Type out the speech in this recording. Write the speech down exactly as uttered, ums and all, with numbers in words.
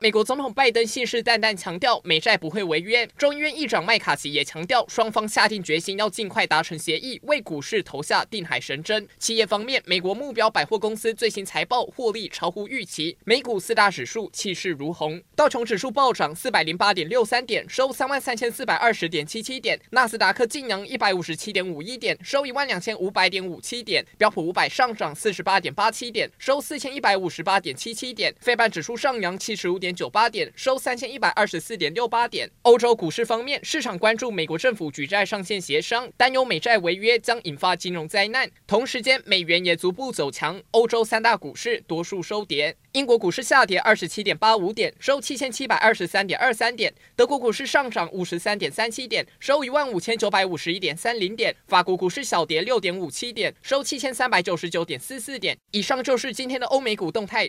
美国总统拜登信誓旦旦强调美债不会违约，众议院议长麦卡锡也强调双方下定决心要尽快达成协议，为股市投下定海神针。企业方面，美国目标百货公司最新财报获利超乎预期，美股四大指数气势如虹，道琼指数暴涨 四百零八点六三 点，收 三万三千四百二十点七七 点，纳斯达克晋扬 一百五十七点五一 点，收 一万两千五百点五七 点，标普五百上涨 四十八点八七 点，收 四千一百五十八点七七 点，费半指数上扬 七十五点九八 点，收 三千一百二十四点六八 点。欧洲股市方面，市场关注美国政府举债上限协商，担忧美债违约将引发金融灾难。同时间，美元也逐步走强，欧洲三大股市多数收跌。英国股市下跌 二十七点八五 点，收 七千七百二十三点二三 点，德国股市上涨 五十三点三七 点，收 一万五千九百五十一点三零 点，法国股市小跌 六点五七 点，收 七千三百九十九点四四 点。以上就是今天的欧美股动态。